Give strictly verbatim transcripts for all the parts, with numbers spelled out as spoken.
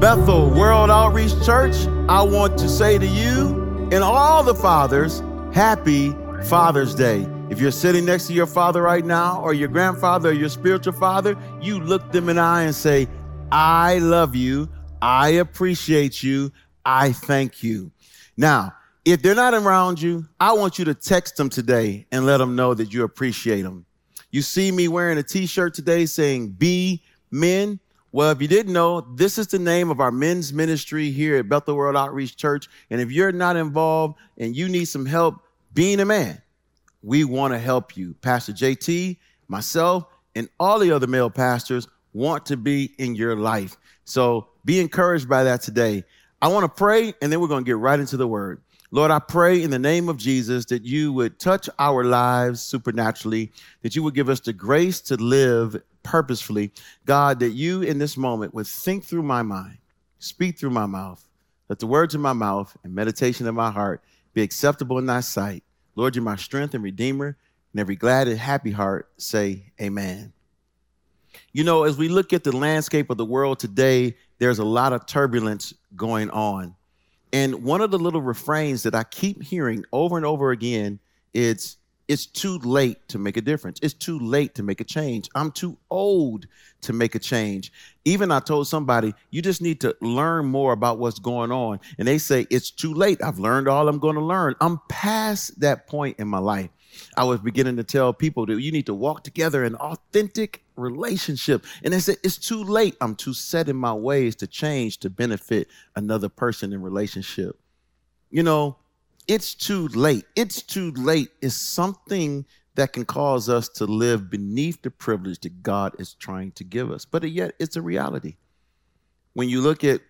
Bethel World Outreach Church, I want to say to you and all the fathers, happy Father's Day. If you're sitting next to your father right now, or your grandfather, or your spiritual father, you look them in the eye and say, I love you, I appreciate you, I thank you. Now, if they're not around you, I want you to text them today and let them know that you appreciate them. You see me wearing a t-shirt today saying, Be Men. Well, if you didn't know, this is the name of our men's ministry here at Bethel World Outreach Church. And if you're not involved and you need some help being a man, we want to help you. Pastor J T, myself, and all the other male pastors want to be in your life. So be encouraged by that today. I want to pray, and then we're going to get right into the word. Lord, I pray in the name of Jesus that you would touch our lives supernaturally, that you would give us the grace to live purposefully. God, that you in this moment would think through my mind, speak through my mouth, let the words of my mouth and meditation of my heart be acceptable in thy sight. Lord, you're my strength and redeemer, and every glad and happy heart say amen. You know, as we look at the landscape of the world today, there's a lot of turbulence going on. And one of the little refrains that I keep hearing over and over again is, it's too late to make a difference. It's too late to make a change. I'm too old to make a change. Even I told somebody, you just need to learn more about what's going on. And they say, it's too late. I've learned all I'm going to learn. I'm past that point in my life. I was beginning to tell people that you need to walk together in authentic relationship. And they said, it's too late. I'm too set in my ways to change to benefit another person in relationship. You know, it's too late. It's too late is something that can cause us to live beneath the privilege that God is trying to give us. But yet it's a reality. When you look at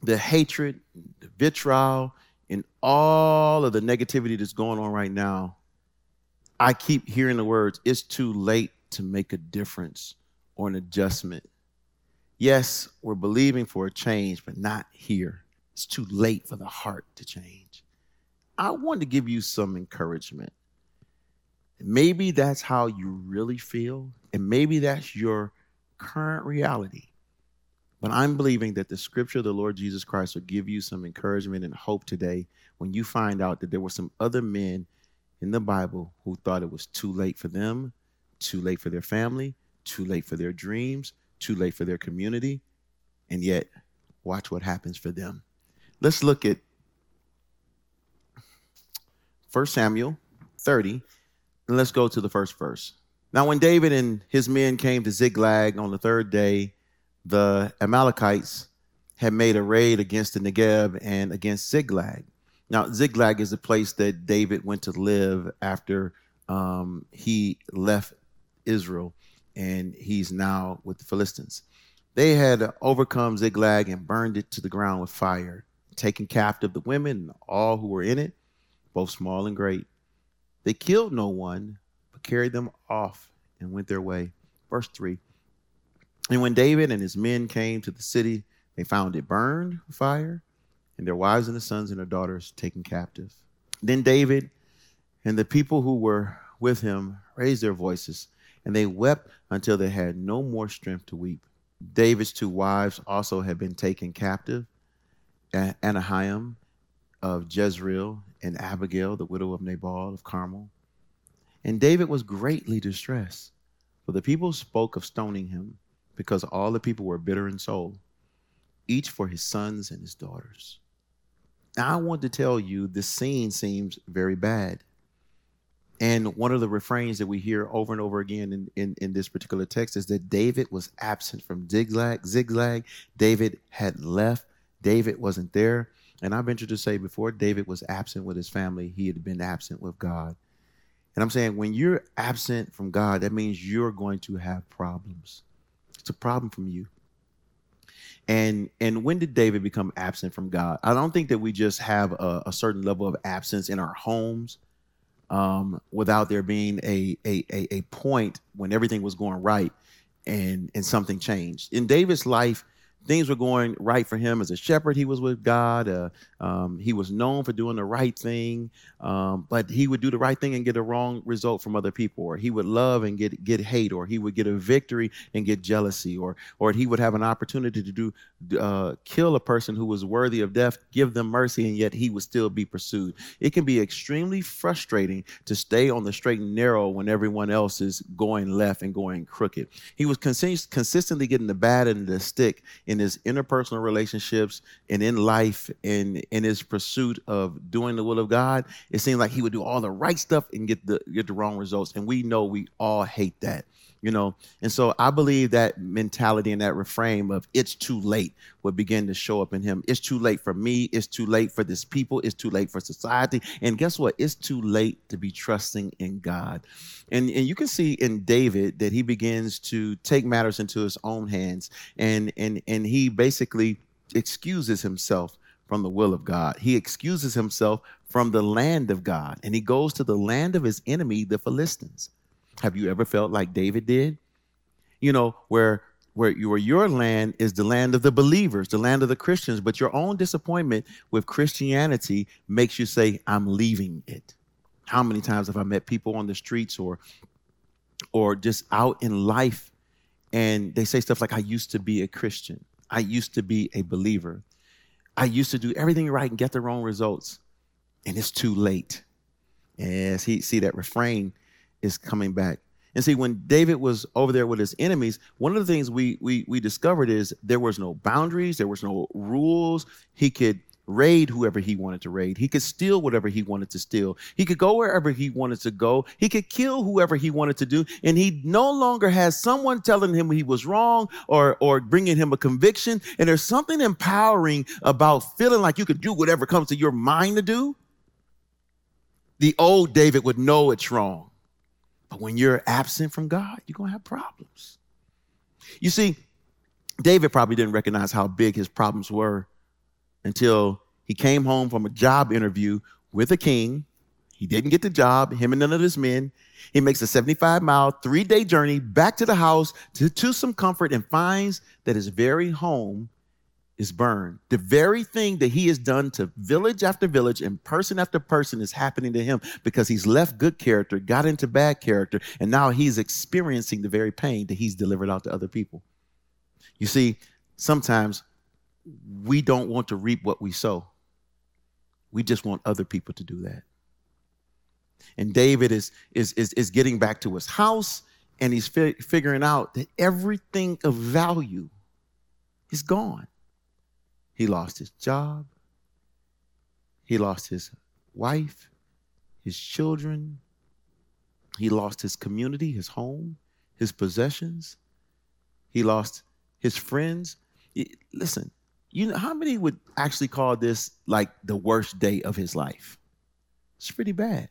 the hatred, the vitriol, and all of the negativity that's going on right now, I keep hearing the words, it's too late to make a difference or an adjustment. Yes, we're believing for a change, but not here. It's too late for the heart to change. I want to give you some encouragement. Maybe that's how you really feel, and maybe that's your current reality. But I'm believing that the scripture of the Lord Jesus Christ will give you some encouragement and hope today when you find out that there were some other men in the Bible who thought it was too late for them, too late for their family, too late for their dreams, too late for their community, and yet watch what happens for them. Let's look at First Samuel thirty, and let's go to the first verse. Now, when David and his men came to Ziklag on the third day, the Amalekites had made a raid against the Negev and against Ziklag. Now, Ziklag is the place that David went to live after um, he left Israel, and he's now with the Philistines. They had overcome Ziklag and burned it to the ground with fire, taking captive the women and all who were in it, both small and great. They killed no one, but carried them off and went their way. Verse three, and when David and his men came to the city, they found it burned with fire, and their wives and their sons and their daughters taken captive. Then David and the people who were with him raised their voices, and they wept until they had no more strength to weep. David's two wives also had been taken captive, Ahinoam of Jezreel and Abigail, the widow of Nabal of Carmel. And David was greatly distressed, for the people spoke of stoning him, because all the people were bitter in soul, each for his sons and his daughters. Now, I want to tell you, this scene seems very bad. And one of the refrains that we hear over and over again in, in, in this particular text is that David was absent from Ziklag. Ziklag, David had left. David wasn't there. And I venture to say before David was absent with his family, he had been absent with God. And I'm saying when you're absent from God, that means you're going to have problems. It's a problem from you. And and when did David become absent from God? I don't think that we just have a, a certain level of absence in our homes um, without there being a, a, a, a point when everything was going right and, and something changed. In David's life, things were going right for him as a shepherd. He was with God. Uh, um, he was known for doing the right thing, um, but he would do the right thing and get a wrong result from other people, or he would love and get get hate, or he would get a victory and get jealousy, or or he would have an opportunity to do uh, kill a person who was worthy of death, give them mercy, and yet he would still be pursued. It can be extremely frustrating to stay on the straight and narrow when everyone else is going left and going crooked. He was cons- consistently getting the bad end of the stick in in his interpersonal relationships and in life and in his pursuit of doing the will of God. It seemed like he would do all the right stuff and get the get the wrong results. And we know we all hate that, you know. And so I believe that mentality and that refrain of it's too late would begin to show up in him. It's too late for me. It's too late for this people. It's too late for society. And guess what? It's too late to be trusting in God. And, and you can see in David that he begins to take matters into his own hands, and and and he basically excuses himself from the will of God. He excuses himself from the land of God, and he goes to the land of his enemy, the Philistines. Have you ever felt like David did? You know, where where your, your land is the land of the believers, the land of the Christians, but your own disappointment with Christianity makes you say, I'm leaving it. How many times have I met people on the streets or or just out in life, and they say stuff like, I used to be a Christian. I used to be a believer. I used to do everything right and get the wrong results, and it's too late. Yes, he see that refrain is coming back. And see, when David was over there with his enemies, one of the things we we we discovered is there was no boundaries, there was no rules. He could raid whoever he wanted to raid. He could steal whatever he wanted to steal. He could go wherever he wanted to go. He could kill whoever he wanted to do. And he no longer has someone telling him he was wrong or, or bringing him a conviction. And there's something empowering about feeling like you could do whatever comes to your mind to do. The old David would know it's wrong. But when you're absent from God, you're going to have problems. You see, David probably didn't recognize how big his problems were until he came home from a job interview with a king He didn't get the job, him and none of his men. He makes a seventy-five mile, three-day journey back to the house to, to some comfort and finds that his very home is burned. The very thing that he has done to village after village and person after person is happening to him because he's left good character, got into bad character, and now he's experiencing the very pain that he's delivered out to other people. You see, sometimes we don't want to reap what we sow. We just want other people to do that. And David is is is, is getting back to his house, and he's fi- figuring out that everything of value is gone. He lost his job. He lost his wife, his children. He lost his community, his home, his possessions. He lost his friends. It, listen, you know how many would actually call this like the worst day of his life? It's pretty bad.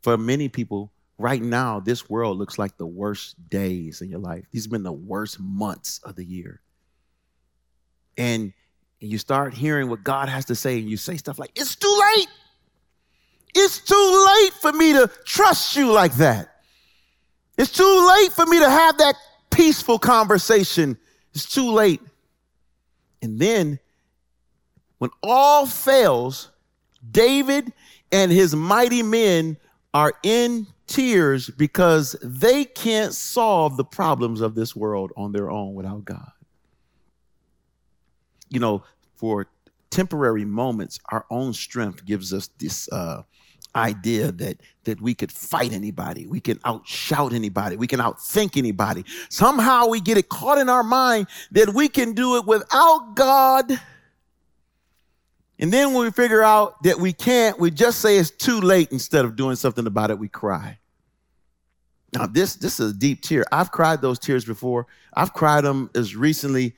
For many people, right now, this world looks like the worst days in your life. These have been the worst months of the year. And you start hearing what God has to say, and you say stuff like, it's too late. It's too late for me to trust you like that. It's too late for me to have that peaceful conversation. It's too late. And then when all fails, David and his mighty men are in tears because they can't solve the problems of this world on their own without God. You know, for temporary moments, our own strength gives us this uh, idea that that we could fight anybody, we can outshout anybody, we can outthink anybody. Somehow we get it caught in our mind that we can do it without God. And then when we figure out that we can't, we just say it's too late. Instead of doing something about it, we cry. Now, this, this is a deep tear. I've cried those tears before. I've cried them as recently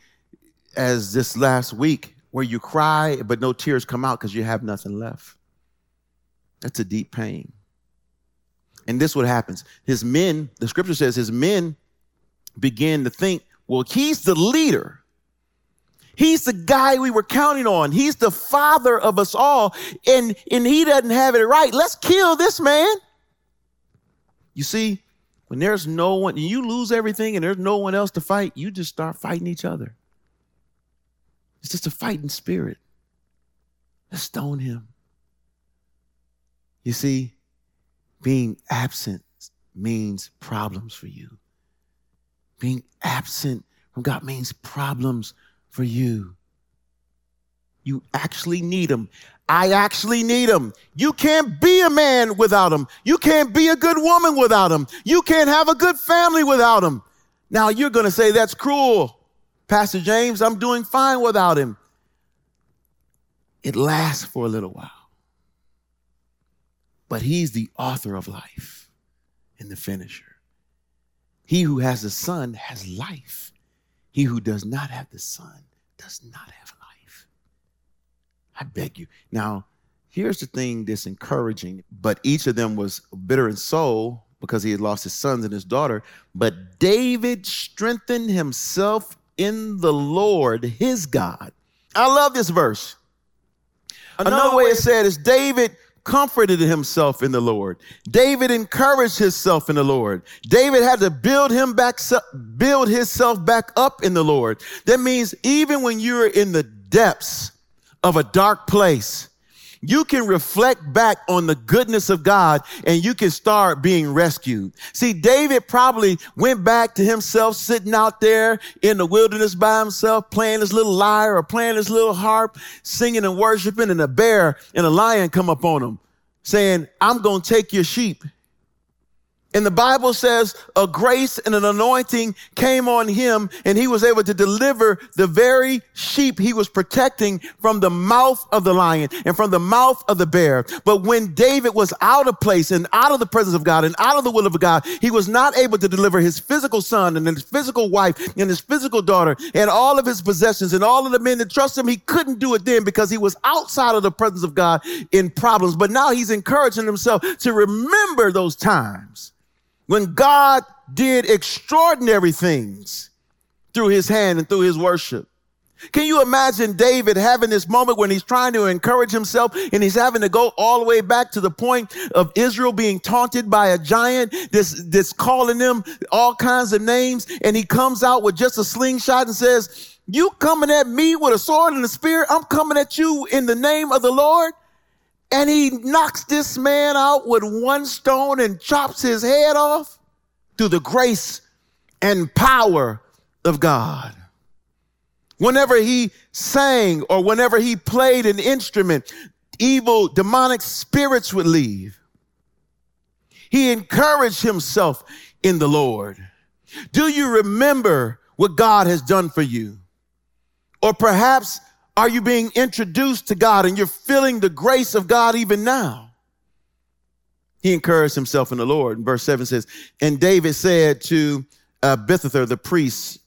as this last week, where you cry, but no tears come out because you have nothing left. That's a deep pain. And this is what happens. His men, the scripture says, his men begin to think, well, he's the leader. He's the guy we were counting on. He's the father of us all, and, and he doesn't have it right. Let's kill this man. You see, when there's no one, and you lose everything and there's no one else to fight, you just start fighting each other. It's just a fighting spirit. Let's stone him. You see, being absent means problems for you. Being absent from God means problems for you. You actually need him. I actually need him. You can't be a man without him. You can't be a good woman without him. You can't have a good family without him. Now you're going to say that's cruel. Pastor James, I'm doing fine without him. It lasts for a little while. But he's the author of life and the finisher. He who has the Son has life. He who does not have the Son does not have life. I beg you. Now, here's the thing that's encouraging. But each of them was bitter in soul because he had lost his sons and his daughter. But David strengthened himself in the Lord, his God. I love this verse. Another, Another way it said is David comforted himself in the Lord. David encouraged himself in the Lord. David had to build him back, build himself back up in the Lord. That means even when you're in the depths of a dark place, you can reflect back on the goodness of God and you can start being rescued. See, David probably went back to himself sitting out there in the wilderness by himself, playing his little lyre or playing his little harp, singing and worshiping, and a bear and a lion come up on him saying, I'm going to take your sheep. And the Bible says a grace and an anointing came on him, and he was able to deliver the very sheep he was protecting from the mouth of the lion and from the mouth of the bear. But when David was out of place and out of the presence of God and out of the will of God, he was not able to deliver his physical son and his physical wife and his physical daughter and all of his possessions and all of the men that trust him. He couldn't do it then because he was outside of the presence of God in problems. But now he's encouraging himself to remember those times when God did extraordinary things through his hand and through his worship. Can you imagine David having this moment when he's trying to encourage himself and he's having to go all the way back to the point of Israel being taunted by a giant that's, that's calling them all kinds of names, and he comes out with just a slingshot and says, you coming at me with a sword and a spear? I'm coming at you in the name of the Lord. And he knocks this man out with one stone and chops his head off through the grace and power of God. Whenever he sang or whenever he played an instrument, evil, demonic spirits would leave. He encouraged himself in the Lord. Do you remember what God has done for you? Or perhaps are you being introduced to God and you're feeling the grace of God even now? He encouraged himself in the Lord. And verse seven says, and David said to uh, Abiathar, the priest,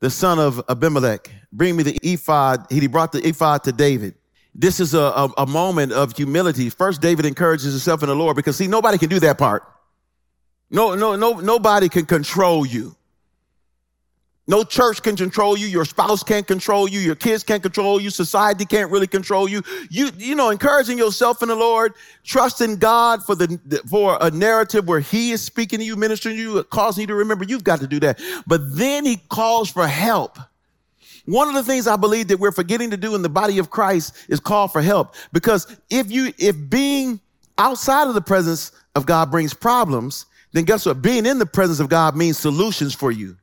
the son of Abimelech, bring me the ephod. He brought the ephod to David. This is a, a, a moment of humility. First, David encourages himself in the Lord, because see, nobody can do that part. No, no, no, nobody can control you. No church can control you. Your spouse can't control you. Your kids can't control you. Society can't really control you. You, you know, encouraging yourself in the Lord, trusting God for the, for a narrative where he is speaking to you, ministering to you, causing you to remember, you've got to do that. But then he calls for help. One of the things I believe that we're forgetting to do in the body of Christ is call for help. Because if you, if being outside of the presence of God brings problems, then guess what? Being in the presence of God means solutions for you.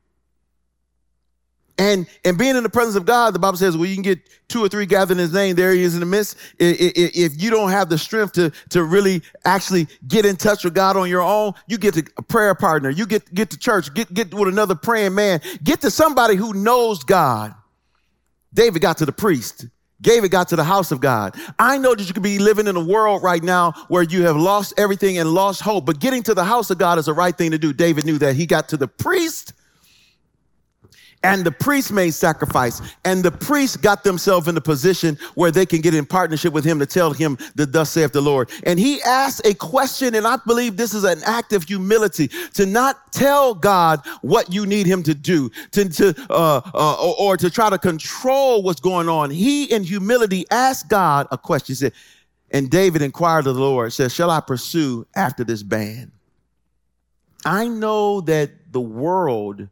And and being in the presence of God, the Bible says, well, you can get two or three gathered in his name. There he is in the midst. If you don't have the strength to, to really actually get in touch with God on your own, you get a prayer partner. You get, get to church. Get, get with another praying man. Get to somebody who knows God. David got to the priest. David got to the house of God. I know that you could be living in a world right now where you have lost everything and lost hope, but getting to the house of God is the right thing to do. David knew that. He got to the priest. And the priest made sacrifice, and the priest got themselves in a position where they can get in partnership with him to tell him the thus saith the Lord. And he asked a question, and I believe this is an act of humility, to not tell God what you need him to do, to, to uh, uh, or, or to try to control what's going on. He, in humility, asked God a question. He said, and David inquired of the Lord, said, shall I pursue after this band? I know that the world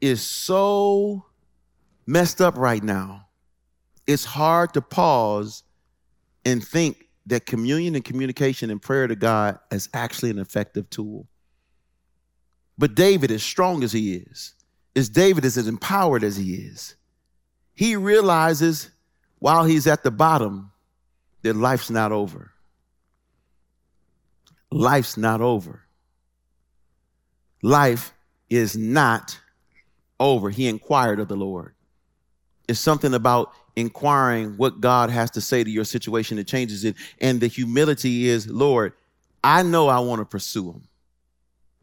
is so messed up right now. It's hard to pause and think that communion and communication and prayer to God is actually an effective tool. But David, as strong as he is, as David is as empowered as he is, he realizes while he's at the bottom that life's not over. Life's not over. Life is not over. He inquired of the Lord. It's something about inquiring what God has to say to your situation that changes it. And the humility is, Lord, I know I want to pursue him.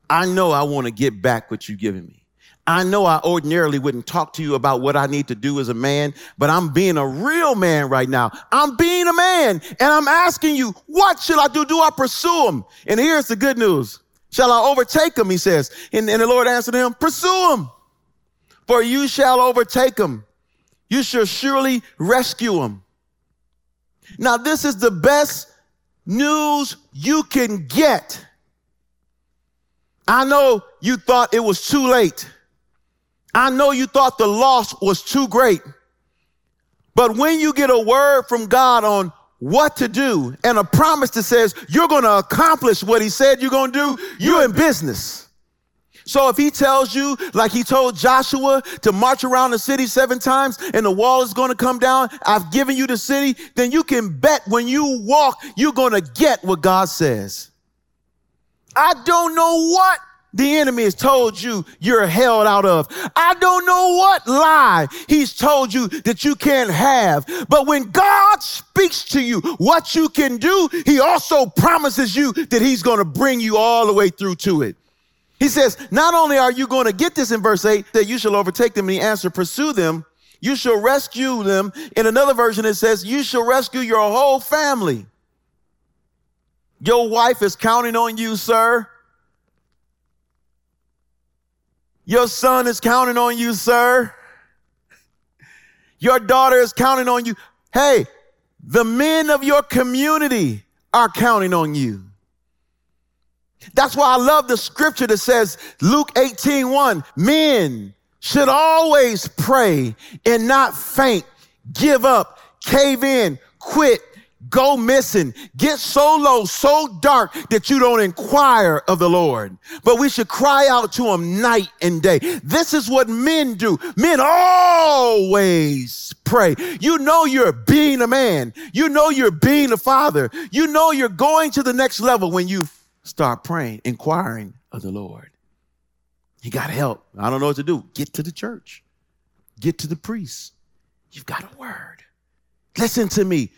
I know I want to get back what you've given me. I know I ordinarily wouldn't talk to you about what I need to do as a man, but I'm being a real man right now. I'm being a man, and I'm asking you, what should I do? Do I pursue him? And here's the good news. Shall I overtake him? He says. And, and the Lord answered him, pursue him. For you shall overtake him. You shall surely rescue him. Now, this is the best news you can get. I know you thought it was too late. I know you thought the loss was too great. But when you get a word from God on what to do and a promise that says you're going to accomplish what he said you're going to do, you're in business. So if he tells you, like he told Joshua, to march around the city seven times and the wall is going to come down, I've given you the city, then you can bet when you walk, you're going to get what God says. I don't know what the enemy has told you you're held out of. I don't know what lie he's told you that you can't have. But when God speaks to you what you can do, he also promises you that he's going to bring you all the way through to it. He says, not only are you going to get this in verse eight, that you shall overtake them, and he answered, pursue them, you shall rescue them. In another version, it says, you shall rescue your whole family. Your wife is counting on you, sir. Your son is counting on you, sir. Your daughter is counting on you. Hey, the men of your community are counting on you. That's why I love the scripture that says, Luke eighteen one, men should always pray and not faint, give up, cave in, quit, go missing, get so low, so dark that you don't inquire of the Lord. But we should cry out to him night and day. This is what men do. Men always pray. You know you're being a man. You know you're being a father. You know you're going to the next level when you start praying, inquiring of the Lord. You got help. I don't know what to do. Get to the church. Get to the priest. You've got a word. Listen to me.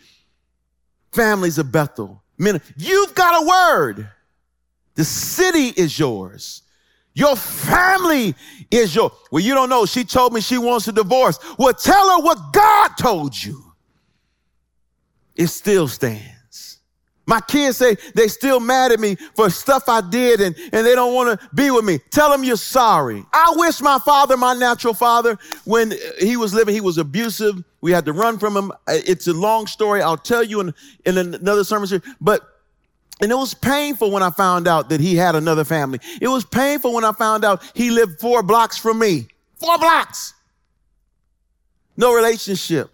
Families of Bethel, men, you've got a word. The city is yours. Your family is yours. Well, you don't know. She told me she wants a divorce. Well, tell her what God told you. It still stands. My kids say they still mad at me for stuff I did and, and they don't want to be with me. Tell them you're sorry. I wish my father, my natural father, when he was living, he was abusive. We had to run from him. It's a long story. I'll tell you in, in another sermon series. But, and it was painful when I found out that he had another family. It was painful when I found out he lived four blocks from me. Four blocks. No relationship.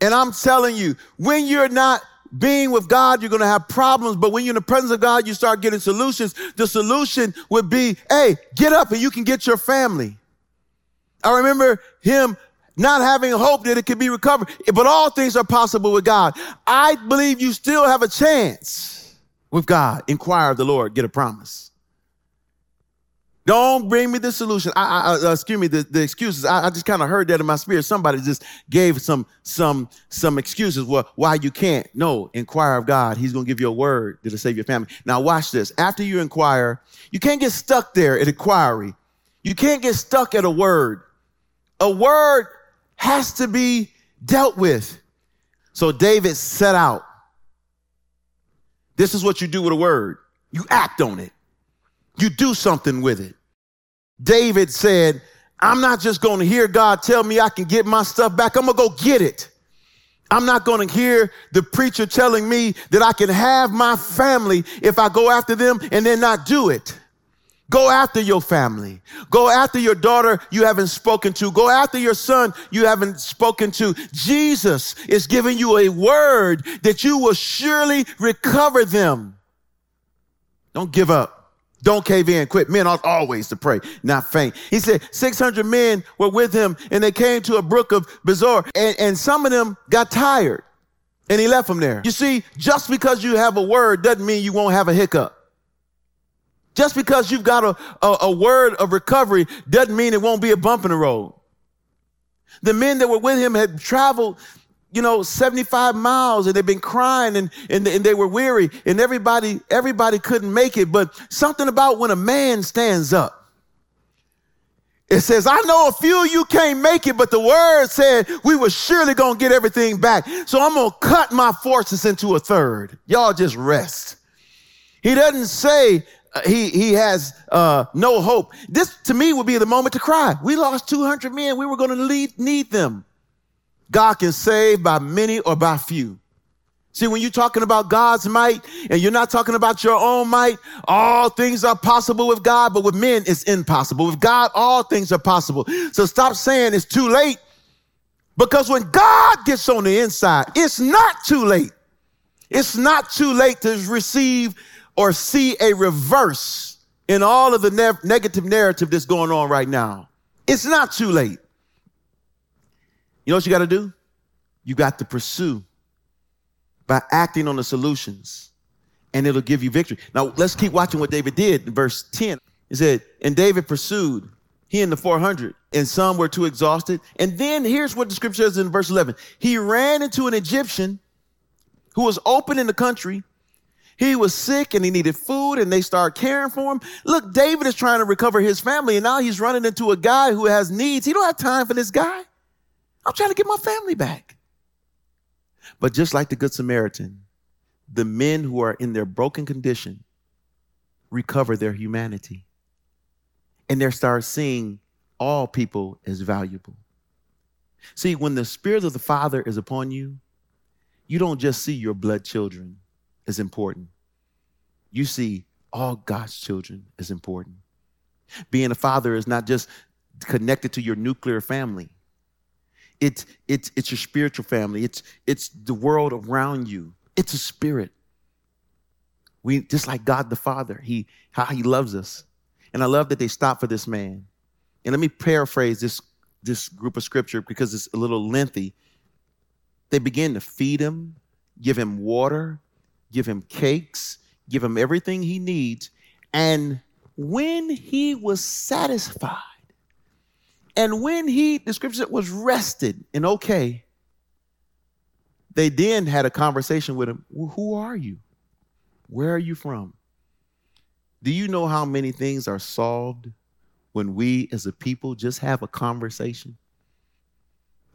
And I'm telling you, when you're not being with God, you're going to have problems. But when you're in the presence of God, you start getting solutions. The solution would be, hey, get up and you can get your family. I remember him not having hope that it could be recovered, but all things are possible with God. I believe you still have a chance with God. Inquire of the Lord, get a promise. Don't bring me the solution. I, I, uh, excuse me, the, the excuses. I, I just kind of heard that in my spirit. Somebody just gave some some some excuses. Well, why you can't? No, inquire of God. He's going to give you a word that'll save your family. Now watch this. After you inquire, you can't get stuck there at inquiry. You can't get stuck at a word. A word has to be dealt with. So David set out. This is what you do with a word. You act on it. You do something with it. David said, I'm not just going to hear God tell me I can get my stuff back. I'm going to go get it. I'm not going to hear the preacher telling me that I can have my family if I go after them and then not do it. Go after your family. Go after your daughter you haven't spoken to. Go after your son you haven't spoken to. Jesus is giving you a word that you will surely recover them. Don't give up. Don't cave in. Quit. Men ought always to pray, not faint. He said six hundred men were with him, and they came to a brook of Bezoth, and, and some of them got tired, and he left them there. You see, just because you have a word doesn't mean you won't have a hiccup. Just because you've got a, a, a word of recovery doesn't mean it won't be a bump in the road. The men that were with him had traveled, you know, seventy-five miles, and they'd been crying and, and, and they were weary, and everybody, everybody couldn't make it. But something about when a man stands up, it says, I know a few of you can't make it, but the word said we were surely going to get everything back. So I'm going to cut my forces into a third. Y'all just rest. He doesn't say, He he has uh, no hope. This, to me, would be the moment to cry. We lost two hundred men. We were going to need them. God can save by many or by few. See, when you're talking about God's might and you're not talking about your own might, all things are possible with God, but with men, it's impossible. With God, all things are possible. So stop saying it's too late, because when God gets on the inside, it's not too late. It's not too late to receive or see a reverse in all of the ne- negative narrative that's going on right now. It's not too late. You know what you got to do? You got to pursue by acting on the solutions, and it'll give you victory. Now, let's keep watching what David did in verse ten. He said, and David pursued, he and the four hundred, and some were too exhausted. And then here's what the scripture says in verse eleven. He ran into an Egyptian who was open in the country. He was sick and he needed food, and they started caring for him. Look, David is trying to recover his family, and now he's running into a guy who has needs. He don't have time for this guy. I'm trying to get my family back. But just like the Good Samaritan, the men who are in their broken condition recover their humanity, and they start seeing all people as valuable. See, when the Spirit of the Father is upon you, you don't just see your blood children as important. You see all God's children as important. Being a father is not just connected to your nuclear family. It's it's it's your spiritual family. It's it's the world around you. It's a spirit. We just like God the Father. He how he loves us, and I love that they stopped for this man. And let me paraphrase this this group of scripture because it's a little lengthy. They began to feed him, give him water, give him cakes, give him everything he needs, and when he was satisfied, and when he, the scripture was rested and okay, they then had a conversation with him. Well, who are you? Where are you from? Do you know how many things are solved when we as a people just have a conversation?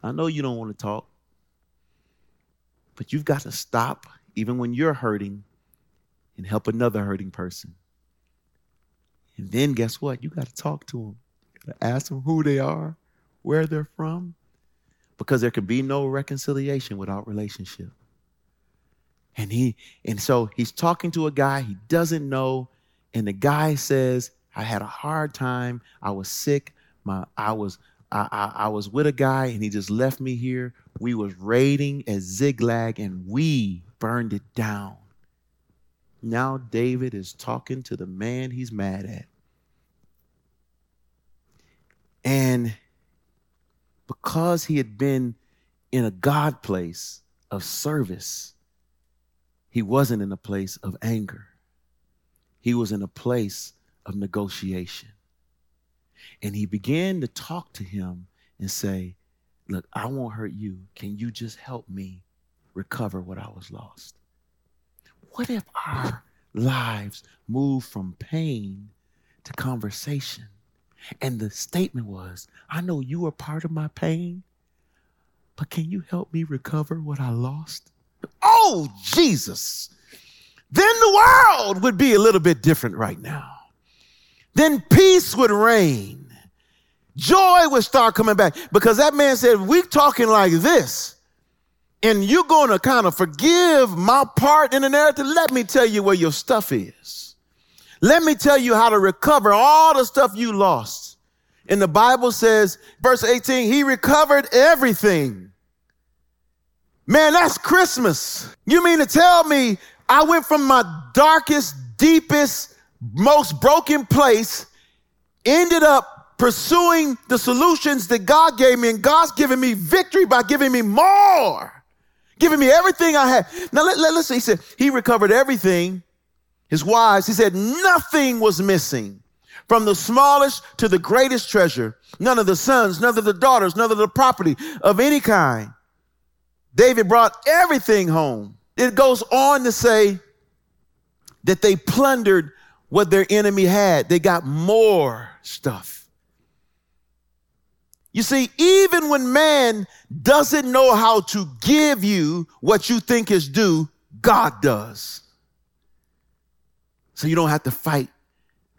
I know you don't want to talk, but you've got to stop even when you're hurting and help another hurting person. And then guess what? You got to talk to them, you got to ask them who they are, where they're from, because there could be no reconciliation without relationship. And he, and so he's talking to a guy he doesn't know, and the guy says, "I had a hard time. I was sick. My, I was, I, I, I was with a guy, and he just left me here. We was raiding at Ziklag, and we burned it down." Now David is talking to the man he's mad at. And because he had been in a God place of service, he wasn't in a place of anger. He was in a place of negotiation. And he began to talk to him and say, "Look, I won't hurt you. Can you just help me recover what I was lost?" What if our lives move from pain to conversation? And the statement was, "I know you are part of my pain, but can you help me recover what I lost?" Oh, Jesus. Then the world would be a little bit different right now. Then peace would reign. Joy would start coming back, because that man said, "We're talking like this, and you're going to kind of forgive my part in the narrative. Let me tell you where your stuff is. Let me tell you how to recover all the stuff you lost." And the Bible says, verse eighteen, he recovered everything. Man, that's Christmas. You mean to tell me I went from my darkest, deepest, most broken place, ended up pursuing the solutions that God gave me, and God's given me victory by giving me more. Giving me everything I had. Now, let, let, listen, he said, he recovered everything. His wives, he said, nothing was missing. From the smallest to the greatest treasure. None of the sons, none of the daughters, none of the property of any kind. David brought everything home. It goes on to say that they plundered what their enemy had. They got more stuff. You see, even when man doesn't know how to give you what you think is due, God does. So you don't have to fight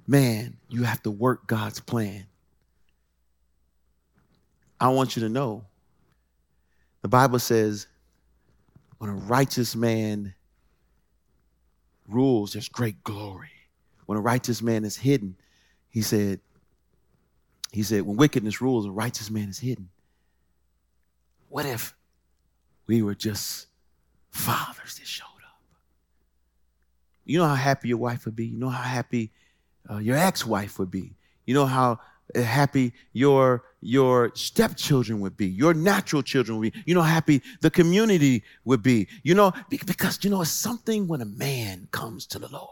man. You have to work God's plan. I want you to know, the Bible says, when a righteous man rules, there's great glory. When a righteous man is hidden, he said, He said, when wickedness rules, a righteous man is hidden. What if we were just fathers that showed up? You know how happy your wife would be. You know how happy uh, your ex-wife would be. You know how happy your, your stepchildren would be. Your natural children would be. You know how happy the community would be. You know, because, you know, it's something when a man comes to the Lord.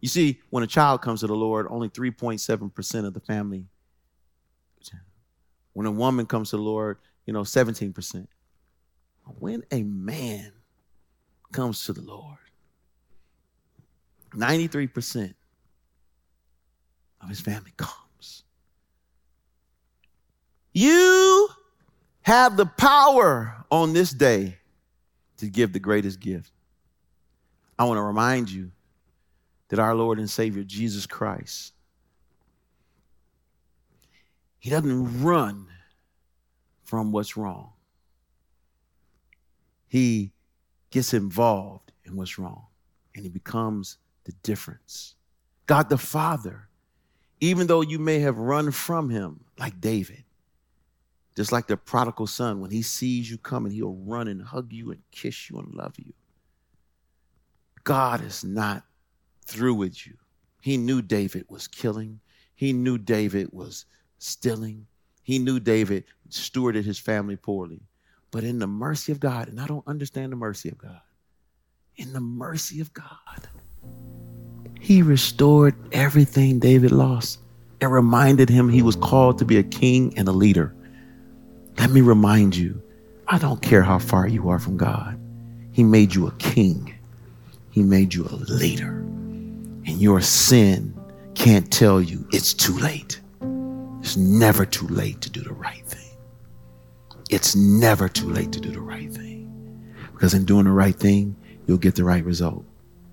You see, when a child comes to the Lord, only three point seven percent of the family. When a woman comes to the Lord, you know, seventeen percent. When a man comes to the Lord, ninety-three percent of his family comes. You have the power on this day to give the greatest gift. I want to remind you that our Lord and Savior, Jesus Christ, he doesn't run from what's wrong. He gets involved in what's wrong, and he becomes the difference. God the Father, even though you may have run from him, like David, just like the prodigal son, when he sees you coming, he'll run and hug you and kiss you and love you. God is not through with you. He knew David was killing. He knew David was stealing. He knew David stewarded his family poorly. But in the mercy of God, and I don't understand the mercy of God, in the mercy of God, he restored everything David lost and reminded him he was called to be a king and a leader. Let me remind you, I don't care how far you are from God. He made you a king. He made you a leader. And your sin can't tell you it's too late. It's never too late to do the right thing. It's never too late to do the right thing. Because in doing the right thing, you'll get the right result.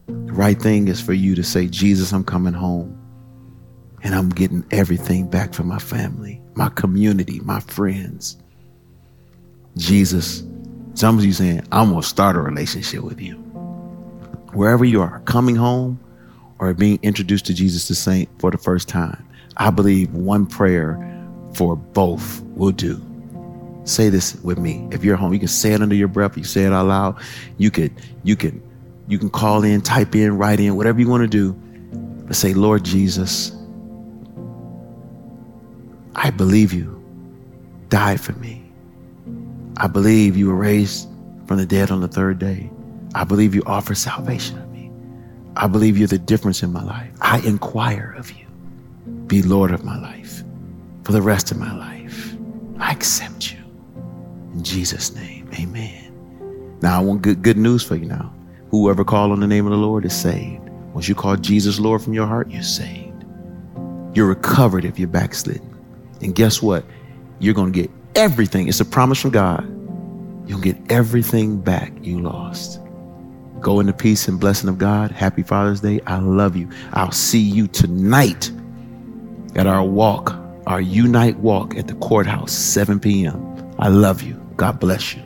The right thing is for you to say, Jesus, I'm coming home and I'm getting everything back from my family, my community, my friends. Jesus, some of you saying, I'm going to start a relationship with you. Wherever you are, coming home or being introduced to Jesus the Saint for the first time, I believe one prayer for both will do. Say this with me. If you're home, you can say it under your breath. You say it out loud. You could, you can, you can call in, type in, write in, whatever you want to do. But say, Lord Jesus, I believe you died for me. I believe you were raised from the dead on the third day. I believe you offer salvation to me. I believe you're the difference in my life. I inquire of you. Be Lord of my life for the rest of my life. I accept you. In Jesus' name, amen. Now, I want good, good news for you now. Whoever calls on the name of the Lord is saved. Once you call Jesus Lord from your heart, you're saved. You're recovered if you're backslidden. And guess what? You're going to get everything. It's a promise from God. You'll get everything back you lost. Go in the peace and blessing of God. Happy Father's Day. I love you. I'll see you tonight at our walk, our Unite walk at the courthouse, seven p.m. I love you. God bless you.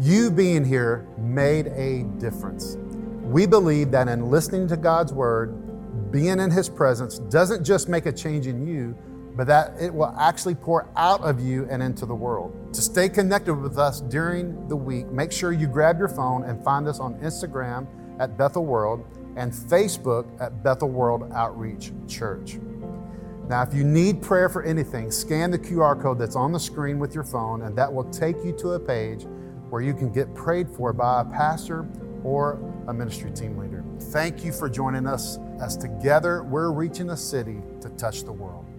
You being here made a difference. We believe that in listening to God's word, being in his presence doesn't just make a change in you, but that it will actually pour out of you and into the world. To stay connected with us during the week, make sure you grab your phone and find us on Instagram at Bethel World and Facebook at Bethel World Outreach Church. Now, if you need prayer for anything, scan the Q R code that's on the screen with your phone, and that will take you to a page where you can get prayed for by a pastor or a ministry team leader. Thank you for joining us as together we're reaching a city to touch the world.